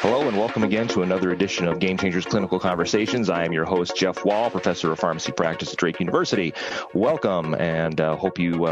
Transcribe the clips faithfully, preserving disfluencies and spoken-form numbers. Hello and welcome again to another edition of Game Changers Clinical Conversations. I am your host, Jeff Wall, professor of pharmacy practice at Drake University. Welcome, and uh, hope you uh,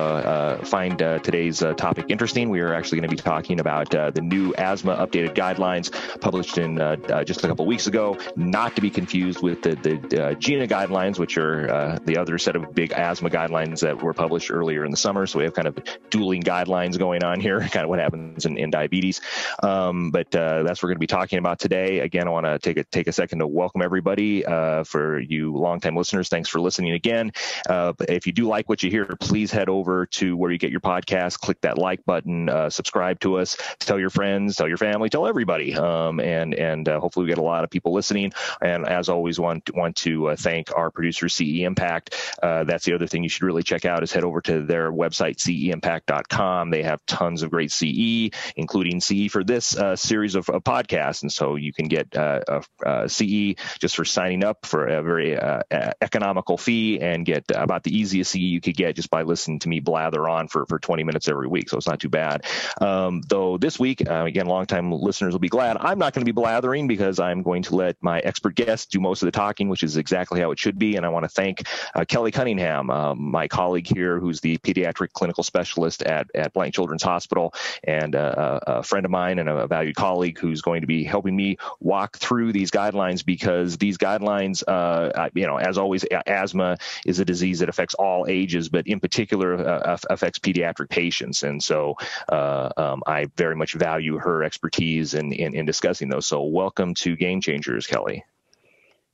uh, find uh, today's uh, topic interesting. We are actually going to be talking about uh, the new asthma updated guidelines published in uh, uh, just a couple weeks ago, not to be confused with the, the uh, GINA guidelines, which are uh, the other set of big asthma guidelines that were published earlier in the summer. So we have kind of dueling guidelines going on here, kind of what happens in, in diabetes. Um, but uh, that's what we're going to be talking about today. Again, I want to take a take a second to welcome everybody. Uh, for you longtime listeners, thanks for listening again. Uh, if you do like what you hear, please head over to where you get your podcast, click that like button, uh, subscribe to us, tell your friends, tell your family, tell everybody. Um, and and uh, hopefully we get a lot of people listening. And as always, want want to uh, thank our producer C E Impact. Uh, that's the other thing you should really check out is head over to their website C E Impact dot com. They have tons of great C E, including C E for this uh, series of, of podcasts. And so you can get uh, a, a C E just for signing up for a very uh, economical fee and get about the easiest C E you could get just by listening to me blather on for, for twenty minutes every week. So it's not too bad. Um, though this week, uh, again, longtime listeners will be glad I'm not going to be blathering because I'm going to let my expert guest do most of the talking, which is exactly how it should be. And I want to thank uh, Kelli Cunningham, um, my colleague here, who's the pediatric clinical specialist at, at Blank Children's Hospital and uh, a friend of mine and a valued colleague who's going to be helping helping me walk through these guidelines because these guidelines, uh, you know, as always, asthma is a disease that affects all ages, but in particular uh, affects pediatric patients. And so uh, um, I very much value her expertise in, in, in discussing those. So welcome to Game Changers, Kelli.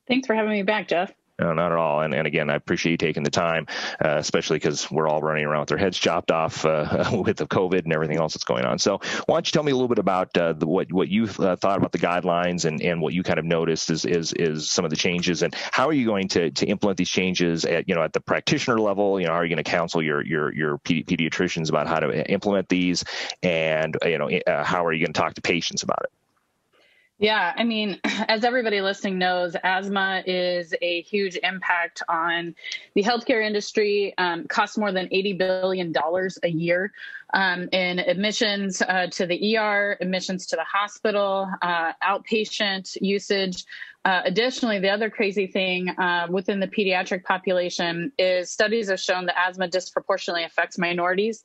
Thanks for having me back, Jeff. No, not at all. And, and again, I appreciate you taking the time, uh, especially because we're all running around with our heads chopped off uh, with the COVID and everything else that's going on. So why don't you tell me a little bit about uh, the, what, what you uh, thought about the guidelines and, and what you kind of noticed is, is, is some of the changes and how are you going to, to implement these changes at, you know, at the practitioner level? You know, how are you going to counsel your, your, your pedi- pediatricians about how to implement these and, you know, uh, how are you going to talk to patients about it? Yeah, I mean, as everybody listening knows, asthma is a huge impact on the healthcare industry. Um, costs more than eighty billion dollars a year um, in admissions uh, to the E R, admissions to the hospital, uh, outpatient usage. Uh, additionally, the other crazy thing uh, within the pediatric population is studies have shown that asthma disproportionately affects minorities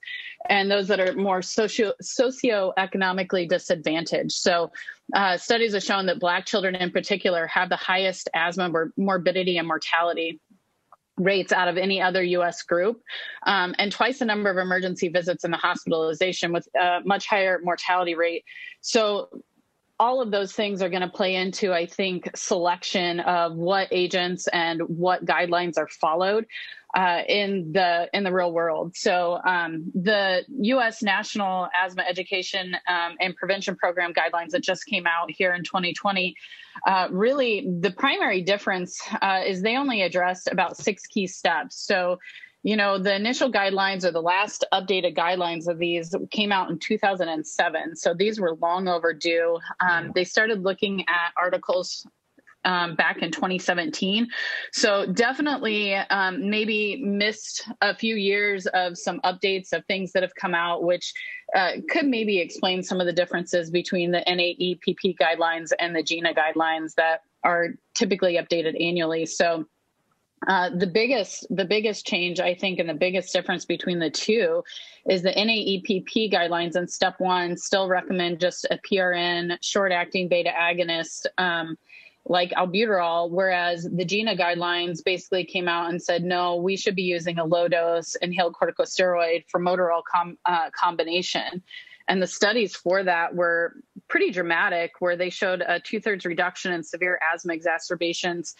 and those that are more socio socioeconomically disadvantaged. So uh, studies have shown that Black children in particular have the highest asthma mor- morbidity and mortality rates out of any other U S group, um, and twice the number of emergency visits in the hospitalization with a much higher mortality rate. So all of those things are going to play into, I think, selection of what agents and what guidelines are followed uh, in the in the real world. So um, the U S National Asthma Education um, and Prevention Program guidelines that just came out here in twenty twenty, uh, really the primary difference uh, is they only addressed about six key steps. So, you know, the initial guidelines or the last updated guidelines of these came out in two thousand seven. So these were long overdue. Um, they started looking at articles um, back in twenty seventeen. So definitely um, maybe missed a few years of some updates of things that have come out, which uh, could maybe explain some of the differences between the N A E P P guidelines and the GINA guidelines that are typically updated annually. So Uh, the biggest the biggest change, I think, and the biggest difference between the two is the N A E P P guidelines in step one still recommend just a P R N, short-acting beta agonist um, like albuterol, whereas the GINA guidelines basically came out and said, no, we should be using a low-dose inhaled corticosteroid formoterol com- uh, combination. And the studies for that were pretty dramatic, where they showed a two-thirds reduction in severe asthma exacerbations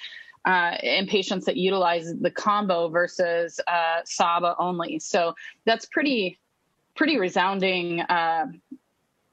Uh, in patients that utilize the combo versus uh, SABA only. So that's pretty, pretty resounding uh,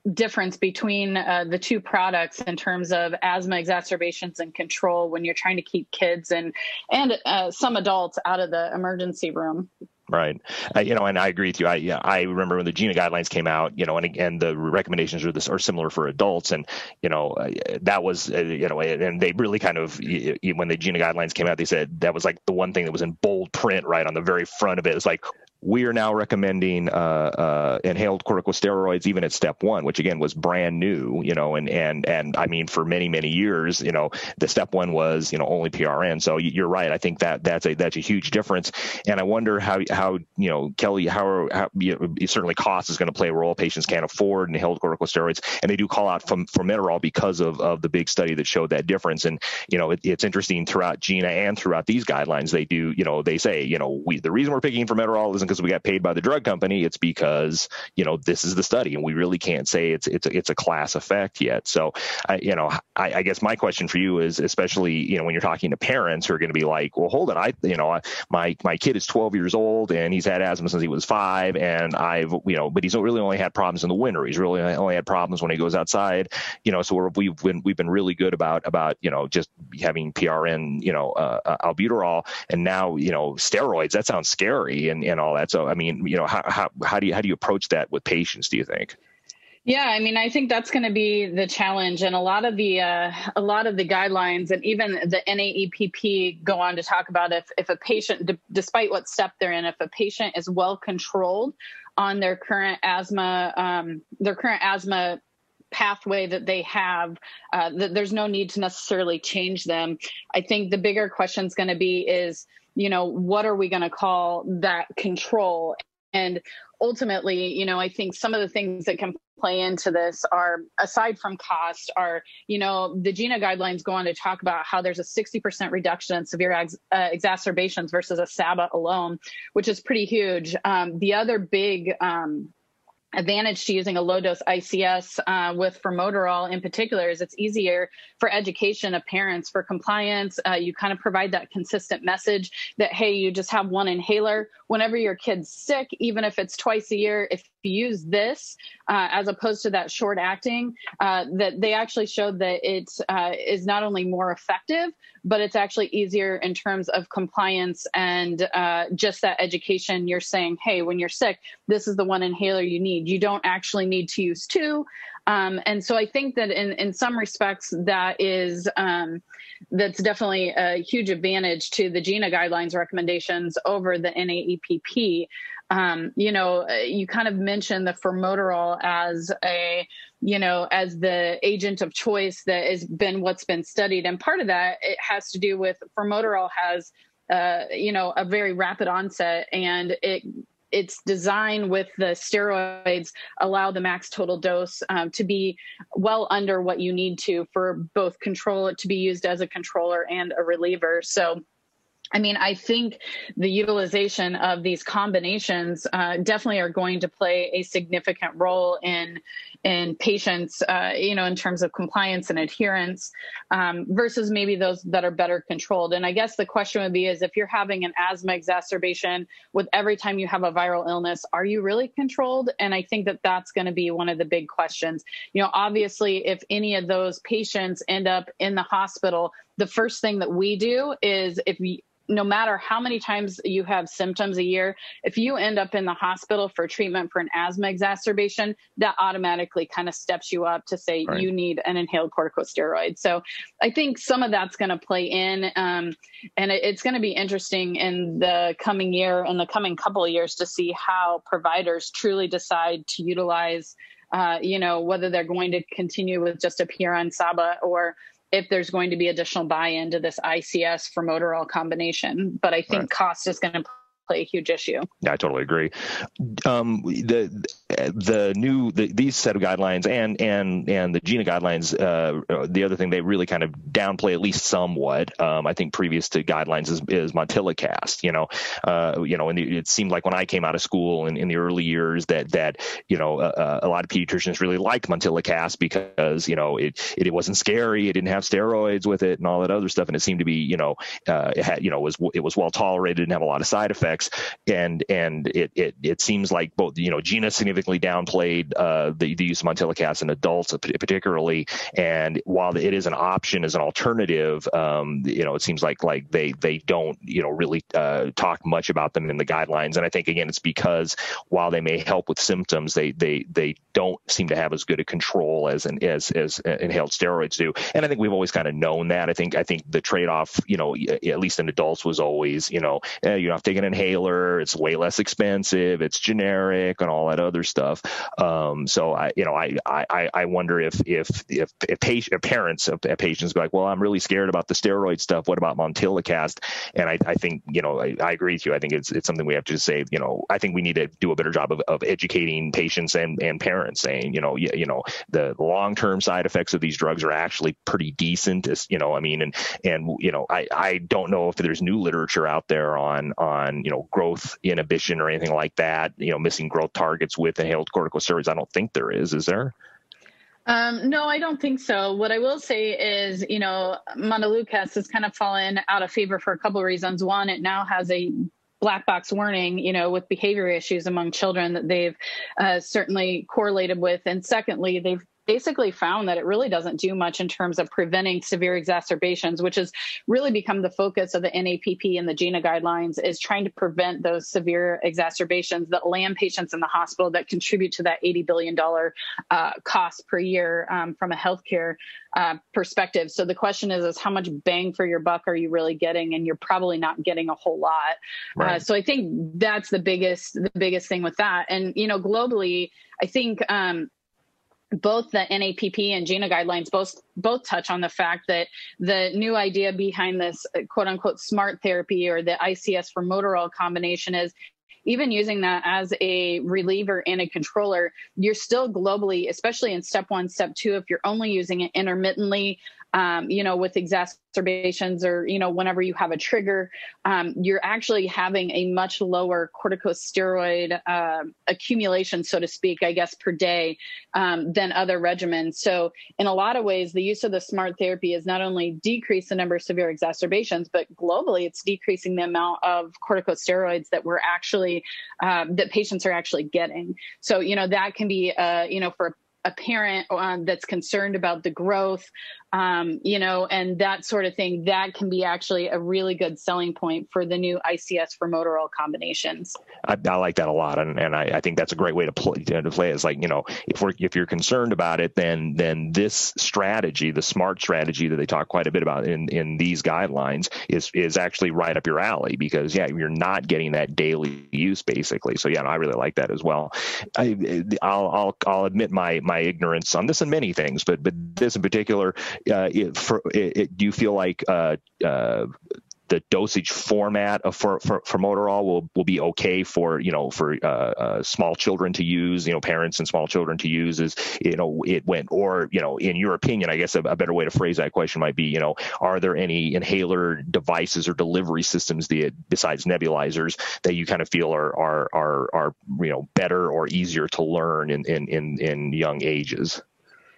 difference between uh, the two products in terms of asthma exacerbations and control when you're trying to keep kids and, and uh, some adults out of the emergency room. Right. Uh, you know, and I agree with you. I yeah, I remember when the GINA guidelines came out, you know, and and the recommendations are this are similar for adults. And, you know, uh, that was, uh, you know, and they really kind of, when the GINA guidelines came out, they said that was like the one thing that was in bold print right on the very front of it. It's like, we are now recommending uh, uh, inhaled corticosteroids even at step one, which again was brand new, you know, and, and, and I mean, for many, many years, you know, the step one was, you know, only P R N. So you're right. I think that that's a, that's a huge difference. And I wonder how, how, you know, Kelli, how, how you, certainly cost is going to play a role. Patients can't afford inhaled corticosteroids, and they do call out from, from formoterol because of, of the big study that showed that difference. And, you know, it, it's interesting throughout GINA and throughout these guidelines, they do, you know, they say, you know, we, the reason we're picking formoterol isn't because we got paid by the drug company. It's because, you know, this is the study, and we really can't say it's it's a, it's a class effect yet. So, I, you know, I, I guess my question for you is, especially, you know, when you're talking to parents who are going to be like, well, hold on, I, you know, I, my my kid is twelve years old and he's had asthma since he was five, and I've, you know, but he's really only had problems in the winter. He's really only had problems when he goes outside, you know. So we're, we've been we've been really good about about you know just having P R N, you know, uh, albuterol, and now, you know, steroids. That sounds scary and and all that. So, I mean, you know, how, how, how do you, how do you approach that with patients, do you think? Yeah, I mean, I think that's going to be the challenge. And a lot of the, uh, a lot of the guidelines and even the N A E P P go on to talk about if, if a patient, d- despite what step they're in, if a patient is well controlled on their current asthma, um, their current asthma pathway that they have, uh, that there's no need to necessarily change them. I think the bigger question is going to be is, you know, what are we going to call that control? And ultimately, you know, I think some of the things that can play into this are, aside from cost, are, you know, the GINA guidelines go on to talk about how there's a sixty percent reduction in severe ex- uh, exacerbations versus a SABA alone, which is pretty huge. Um, the other big um, advantage to using a low-dose I C S uh, with formoterol in particular is it's easier for education of parents, for compliance. Uh, you kind of provide that consistent message that, hey, you just have one inhaler. Whenever your kid's sick, even if it's twice a year, if you use this uh, as opposed to that short-acting, uh, that they actually showed that it uh, is not only more effective, but it's actually easier in terms of compliance and uh, just that education. You're saying, hey, when you're sick, this is the one inhaler you need. You don't actually need to use two. Um, and so I think that in, in some respects, that is, um, that's definitely a huge advantage to the GINA guidelines recommendations over the N A E P P. Um, you know, you kind of mentioned the formoterol as a, you know, as the agent of choice that has been what's been studied. And part of that, it has to do with formoterol has, uh, you know, a very rapid onset, and it its design with the steroids allow the max total dose um, to be well under what you need to for both control, to be used as a controller and a reliever. So, I mean, I think the utilization of these combinations uh, definitely are going to play a significant role in in patients, uh, you know, in terms of compliance and adherence um, versus maybe those that are better controlled. And I guess the question would be is if you're having an asthma exacerbation with every time you have a viral illness, are you really controlled? And I think that that's going to be one of the big questions. You know, obviously, if any of those patients end up in the hospital, the first thing that we do is if we no matter how many times you have symptoms a year, if you end up in the hospital for treatment for an asthma exacerbation, that automatically kind of steps you up to say right. You need an inhaled corticosteroid. So I think some of that's going to play in, um, and it, it's going to be interesting in the coming year and the coming couple of years to see how providers truly decide to utilize, uh, you know, whether they're going to continue with just a P R N SABA or if there's going to be additional buy-in to this I C S formoterol combination. But I think right. cost is going to play a huge issue. Yeah, I totally agree. Um, the the new the, these set of guidelines and and and the GINA guidelines. Uh, the other thing they really kind of downplay, at least somewhat, um, I think, previous to guidelines is, is Montelukast. You know, uh, you know, and it seemed like when I came out of school in, in the early years that that you know uh, a lot of pediatricians really liked Montelukast because you know it, it it wasn't scary, it didn't have steroids with it and all that other stuff, and it seemed to be you know uh, it had you know it was it was well tolerated, didn't have a lot of side effects. And and it it it seems like both you know GINA significantly significantly downplayed uh, the, the use of Montelikas in adults particularly. And while it is an option as an alternative, um, you know, it seems like like they they don't, you know, really uh, talk much about them in the guidelines. And I think, again, it's because while they may help with symptoms, they they they don't seem to have as good a control as an as as inhaled steroids do. And I think we've always kind of known that. I think I think the trade-off, you know, at least in adults, was always, you know, eh, you don't have to take an inhaler. It's way less expensive. It's generic and all that other stuff. Um, so I, you know, I I I wonder if if if, if, patient, if parents of if patients go like, well, I'm really scared about the steroid stuff. What about Montelukast? And I, I think, you know, I, I agree with you. I think it's it's something we have to just say, you know, I think we need to do a better job of, of educating patients and, and parents, saying, you know, you, you know, the long-term side effects of these drugs are actually pretty decent, as, you know, I mean, and, and, you know, I, I don't know if there's new literature out there on, on, you know, growth inhibition or anything like that, you know, missing growth targets with inhaled corticosteroids. I don't think there is, is there? Um, no, I don't think so. What I will say is, you know, Montelukast has kind of fallen out of favor for a couple of reasons. One, it now has a black box warning, you know, with behavior issues among children that they've uh, certainly correlated with. And secondly, they've basically found that it really doesn't do much in terms of preventing severe exacerbations, which has really become the focus of the N A P P and the GINA guidelines, is trying to prevent those severe exacerbations that land patients in the hospital, that contribute to that eighty billion dollars uh, cost per year um, from a healthcare uh, perspective. So the question is, is how much bang for your buck are you really getting? And you're probably not getting a whole lot. Right. Uh, so I think that's the biggest, the biggest thing with that. And, you know, globally, I think, um, both the N A P P and GINA guidelines both both touch on the fact that the new idea behind this quote-unquote SMART therapy, or the I C S for formoterol combination, is even using that as a reliever and a controller, you're still globally, especially in step one, step two, if you're only using it intermittently, Um, you know, with exacerbations or, you know, whenever you have a trigger, um, you're actually having a much lower corticosteroid uh, accumulation, so to speak, I guess, per day um, than other regimens. So in a lot of ways, the use of the SMART therapy is not only decreased the number of severe exacerbations, but globally, it's decreasing the amount of corticosteroids that we're actually, uh, that patients are actually getting. So, you know, that can be, uh, you know, for a a parent uh, that's concerned about the growth, um, you know, and that sort of thing, that can be actually a really good selling point for the new I C S for formoterol combinations. I, I like that a lot. And, and I, I think that's a great way to play, to play it. It's like, you know, if we're, if you're concerned about it, then, then this strategy, the SMART strategy that they talk quite a bit about in, in these guidelines, is, is actually right up your alley, because yeah, you're not getting that daily use basically. So yeah, no, I really like that as well. I, I'll, I'll, I'll admit my, my, my ignorance on this and many things, but, but this in particular, uh, it, for, it, it, do you feel like uh, uh, the dosage format of for, for, for formoterol will, will be okay for, you know, for uh, uh, small children to use, you know, parents and small children to use, is, you know, it went, or, you know, in your opinion, I guess a, a better way to phrase that question might be, you know, are there any inhaler devices or delivery systems that, besides nebulizers, that you kind of feel are, are, are, are, you know, better or easier to learn in, in, in, in young ages?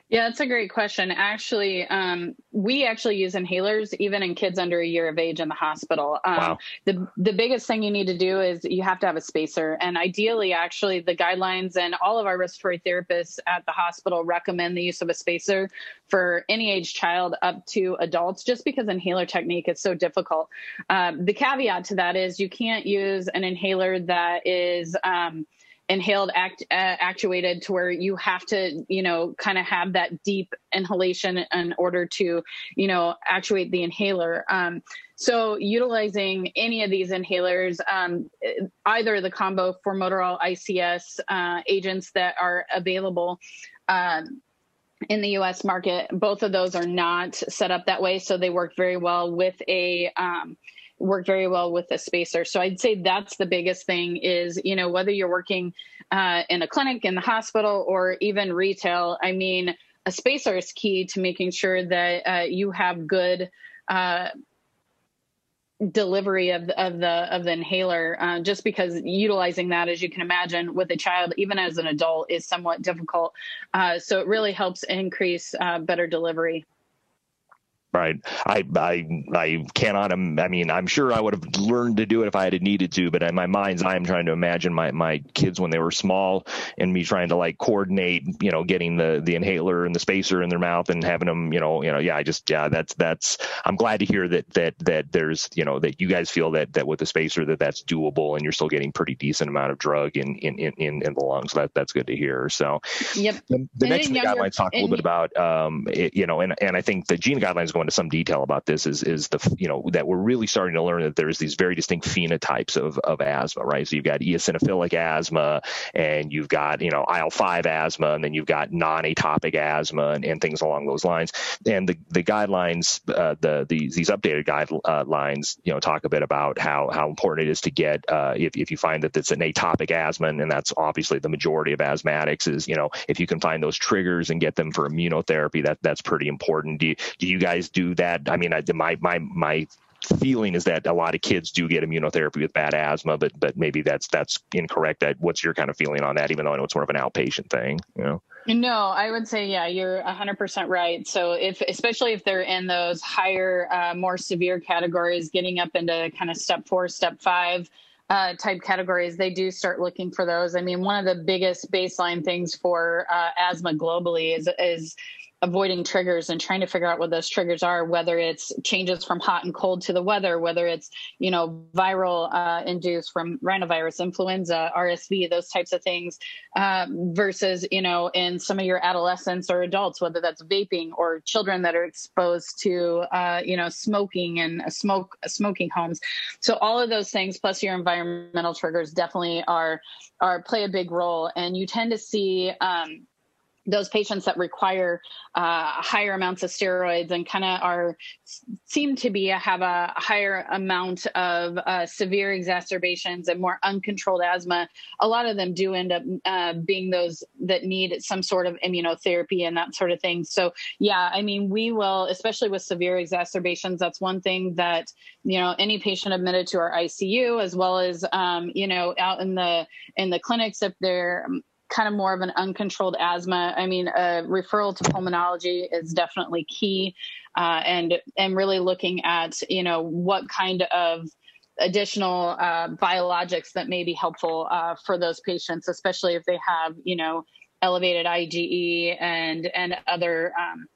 Yeah, that's a great question. Actually, um, we actually use inhalers even in kids under a year of age in the hospital. Um, wow. The the biggest thing you need to do is you have to have a spacer. And ideally, actually, the guidelines and all of our respiratory therapists at the hospital recommend the use of a spacer for any age child up to adults, just because inhaler technique is so difficult. Um, the caveat to that is you can't use an inhaler that is um, inhaled act, uh, actuated, to where you have to, you know, kind of have that deep inhalation in order to, you know, actuate the inhaler. Um, so utilizing any of these inhalers, um, either the combo formoterol I C S uh, agents that are available uh, in the U S market, both of those are not set up that way. So they work very well with a, um, work very well with a spacer. So I'd say that's the biggest thing is, you know, whether you're working uh, in a clinic, in the hospital, or even retail, I mean, a spacer is key to making sure that uh, you have good uh, delivery of the, of the, of the inhaler, uh, just because utilizing that, as you can imagine, with a child, even as an adult, is somewhat difficult. Uh, so it really helps increase uh, better delivery. Right. I, I, I cannot, I mean, I'm sure I would have learned to do it if I had needed to, but in my mind's eye, I'm trying to imagine my, my kids when they were small and me trying to like coordinate, you know, getting the, the inhaler and the spacer in their mouth and having them, you know, you know, yeah, I just, yeah, that's, that's, I'm glad to hear that, that, that there's, you know, that you guys feel that, that with the spacer that that's doable and you're still getting pretty decent amount of drug in, in, in, in the lungs. So that, that's good to hear. So yep. the, the next thing I might talk a little bit about, um, it, you know, and, and I think the GINA guidelines go into some detail about this is, is the, you know, that we're really starting to learn that there's these very distinct phenotypes of, of asthma, right? So you've got eosinophilic asthma and you've got, you know, I L five asthma, and then you've got non-atopic asthma and, and things along those lines. And the, the guidelines, uh, the, the, these updated guidelines, you know, talk a bit about how, how important it is to get, uh, if, if you find that it's an atopic asthma, and that's obviously the majority of asthmatics is, you know, if you can find those triggers and get them for immunotherapy, that that's pretty important. Do you, do you guys do that? I mean, I, my, my, my feeling is that a lot of kids do get immunotherapy with bad asthma, but, but maybe that's, that's incorrect. That what's your kind of feeling on that, even though I know it's more of an outpatient thing, you know? No, I would say, yeah, you're a hundred percent right. So if, especially if they're in those higher, uh, more severe categories, getting up into kind of step four, step five, uh, type categories, they do start looking for those. I mean, one of the biggest baseline things for, uh, asthma globally is, is, avoiding triggers and trying to figure out what those triggers are, whether it's changes from hot and cold to the weather, whether it's, you know, viral uh, induced from rhinovirus, influenza, R S V, those types of things, uh, versus, you know, in some of your adolescents or adults, whether that's vaping or children that are exposed to, uh, you know, smoking and smoke smoking homes. So all of those things, plus your environmental triggers definitely are, are play a big role. And you tend to see, um, those patients that require uh, higher amounts of steroids and kind of are seem to be have a higher amount of uh, severe exacerbations and more uncontrolled asthma. A lot of them do end up uh, being those that need some sort of immunotherapy and that sort of thing. So yeah, I mean, we will, especially with severe exacerbations. That's one thing that, you know, any patient admitted to our I C U, as well as um, you know, out in the in the clinics if they're kind of more of an uncontrolled asthma. I mean, a referral to pulmonology is definitely key. Uh, and, and really looking at, you know, what kind of additional uh, biologics that may be helpful uh, for those patients, especially if they have, you know, elevated IgE and, and other, um,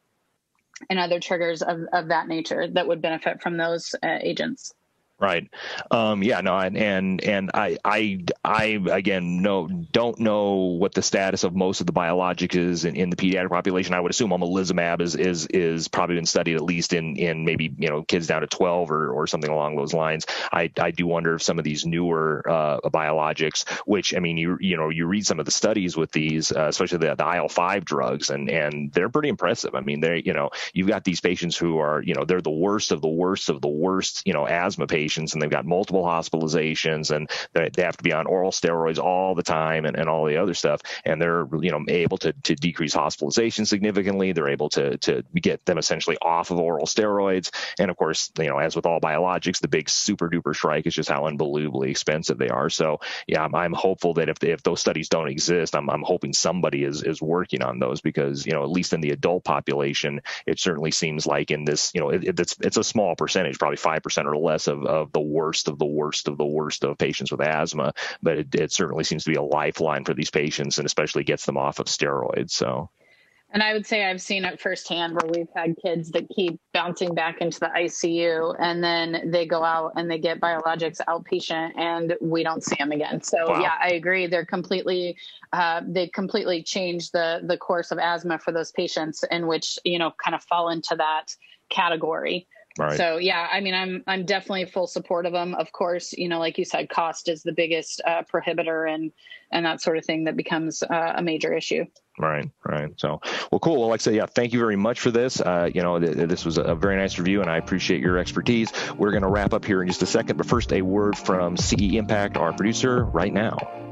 and other triggers of, of that nature that would benefit from those uh, agents. Right. Um, yeah, no, and, and, and I, I, I, again, no, don't know what the status of most of the biologics is in, in the pediatric population. I would assume omalizumab is, is, is probably been studied at least in, in maybe, you know, kids down to twelve or, or something along those lines. I, I do wonder if some of these newer, uh, biologics, which, I mean, you, you know, you read some of the studies with these, uh, especially the, the I L five drugs and, and they're pretty impressive. I mean, they're, you know, you've got these patients who are, you know, they're the worst of the worst of the worst, you know, asthma patients. And they've got multiple hospitalizations and they have to be on oral steroids all the time and, and all the other stuff. And they're, you know, able to, to decrease hospitalization significantly. They're able to, to get them essentially off of oral steroids. And of course, you know, as with all biologics, the big super duper strike is just how unbelievably expensive they are. So yeah, I'm, I'm hopeful that if, they, if those studies don't exist, I'm, I'm hoping somebody is, is working on those because, you know, at least in the adult population, it certainly seems like in this, you know, it, it's, it's a small percentage, probably five percent or less of, of of the worst of the worst of the worst of patients with asthma, but it, it certainly seems to be a lifeline for these patients and especially gets them off of steroids. So. And I would say I've seen it firsthand where we've had kids that keep bouncing back into the I C U and then they go out and they get biologics outpatient and we don't see them again. So wow. Yeah, I agree. They're completely, uh, they completely changed the, the course of asthma for those patients in which, you know, kind of fall into that category. Right. So yeah, I mean, I'm I'm definitely full support of them. Of course, you know, like you said, cost is the biggest uh, prohibitor and and that sort of thing that becomes uh, a major issue. Right, right. So, well, cool. Well, like I said, yeah, thank you very much for this. Uh, you know, th- this was a very nice review, and I appreciate your expertise. We're going to wrap up here in just a second, but first, a word from C E Impact, our producer, right now.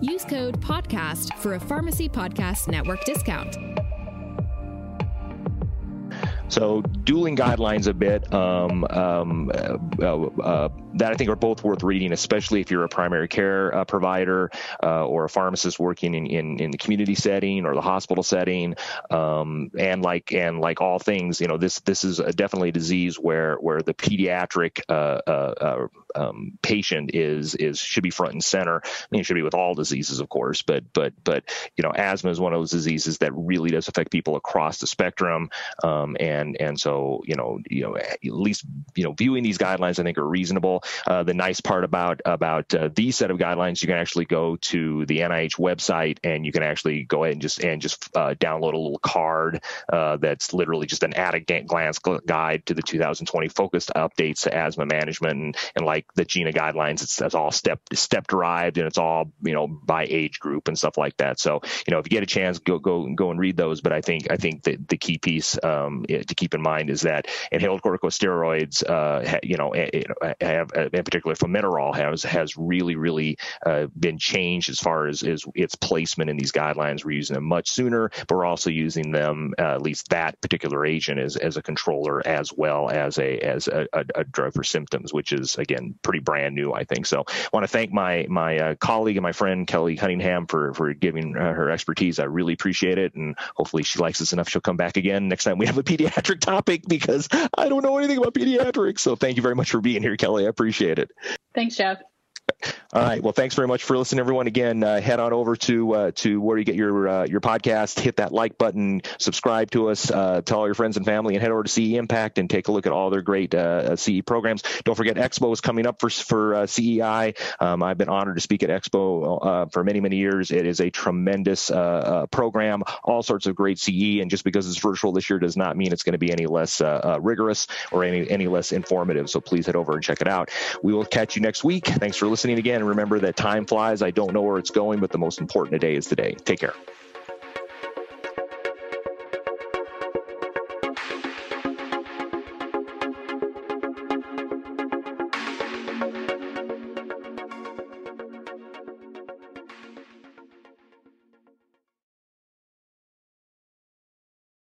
Use code PODCAST for a Pharmacy Podcast Network discount. So dueling guidelines a bit um, um, uh, uh, that I think are both worth reading, especially if you're a primary care uh, provider uh, or a pharmacist working in, in, in the community setting or the hospital setting. Um, and like and like all things, you know, this this is a definitely a disease where where the pediatric uh, uh, um, patient is is should be front and center. I mean, it should be with all diseases, of course, but but but you know, asthma is one of those diseases that really does affect people across the spectrum, um, and And, and so, you know, you know, at least, you know, viewing these guidelines, I think, are reasonable. Uh, the nice part about about uh, these set of guidelines, you can actually go to the N I H website and you can actually go ahead and just and just uh, download a little card uh, that's literally just an at a glance guide to the two thousand twenty focused updates to asthma management. And, and like the GINA guidelines, it's that's all step step derived and it's all, you know, by age group and stuff like that. So, you know, if you get a chance, go go go and read those. But I think I think that the key piece um, is, to keep in mind is that inhaled corticosteroids, uh, you know, have, in particular, formoterol has has really, really uh, been changed as far as, as its placement in these guidelines. We're using them much sooner, but we're also using them, uh, at least that particular agent, as as a controller as well as a as a, a, a drug for symptoms, which is again pretty brand new, I think. So, I want to thank my my uh, colleague and my friend Kelli Cunningham for for giving her expertise. I really appreciate it, and hopefully she likes us enough she'll come back again next time we have a pediatric topic, because I don't know anything about pediatrics. So thank you very much for being here, Kelli. I appreciate it. Thanks, Jeff. All right. Well, thanks very much for listening, everyone. Again, uh, head on over to uh, to where you get your uh, your podcast. Hit that like button. Subscribe to us. Uh, tell all your friends and family, and head over to C E Impact and take a look at all their great uh, C E programs. Don't forget, Expo is coming up for for uh, C E I. Um, I've been honored to speak at Expo uh, for many many years. It is a tremendous uh, uh, program. All sorts of great C E, and just because it's virtual this year does not mean it's going to be any less uh, uh, rigorous or any any less informative. So please head over and check it out. We will catch you next week. Thanks for listening. Listening again, remember that time flies. I don't know where it's going, but the most important today is today. Take care.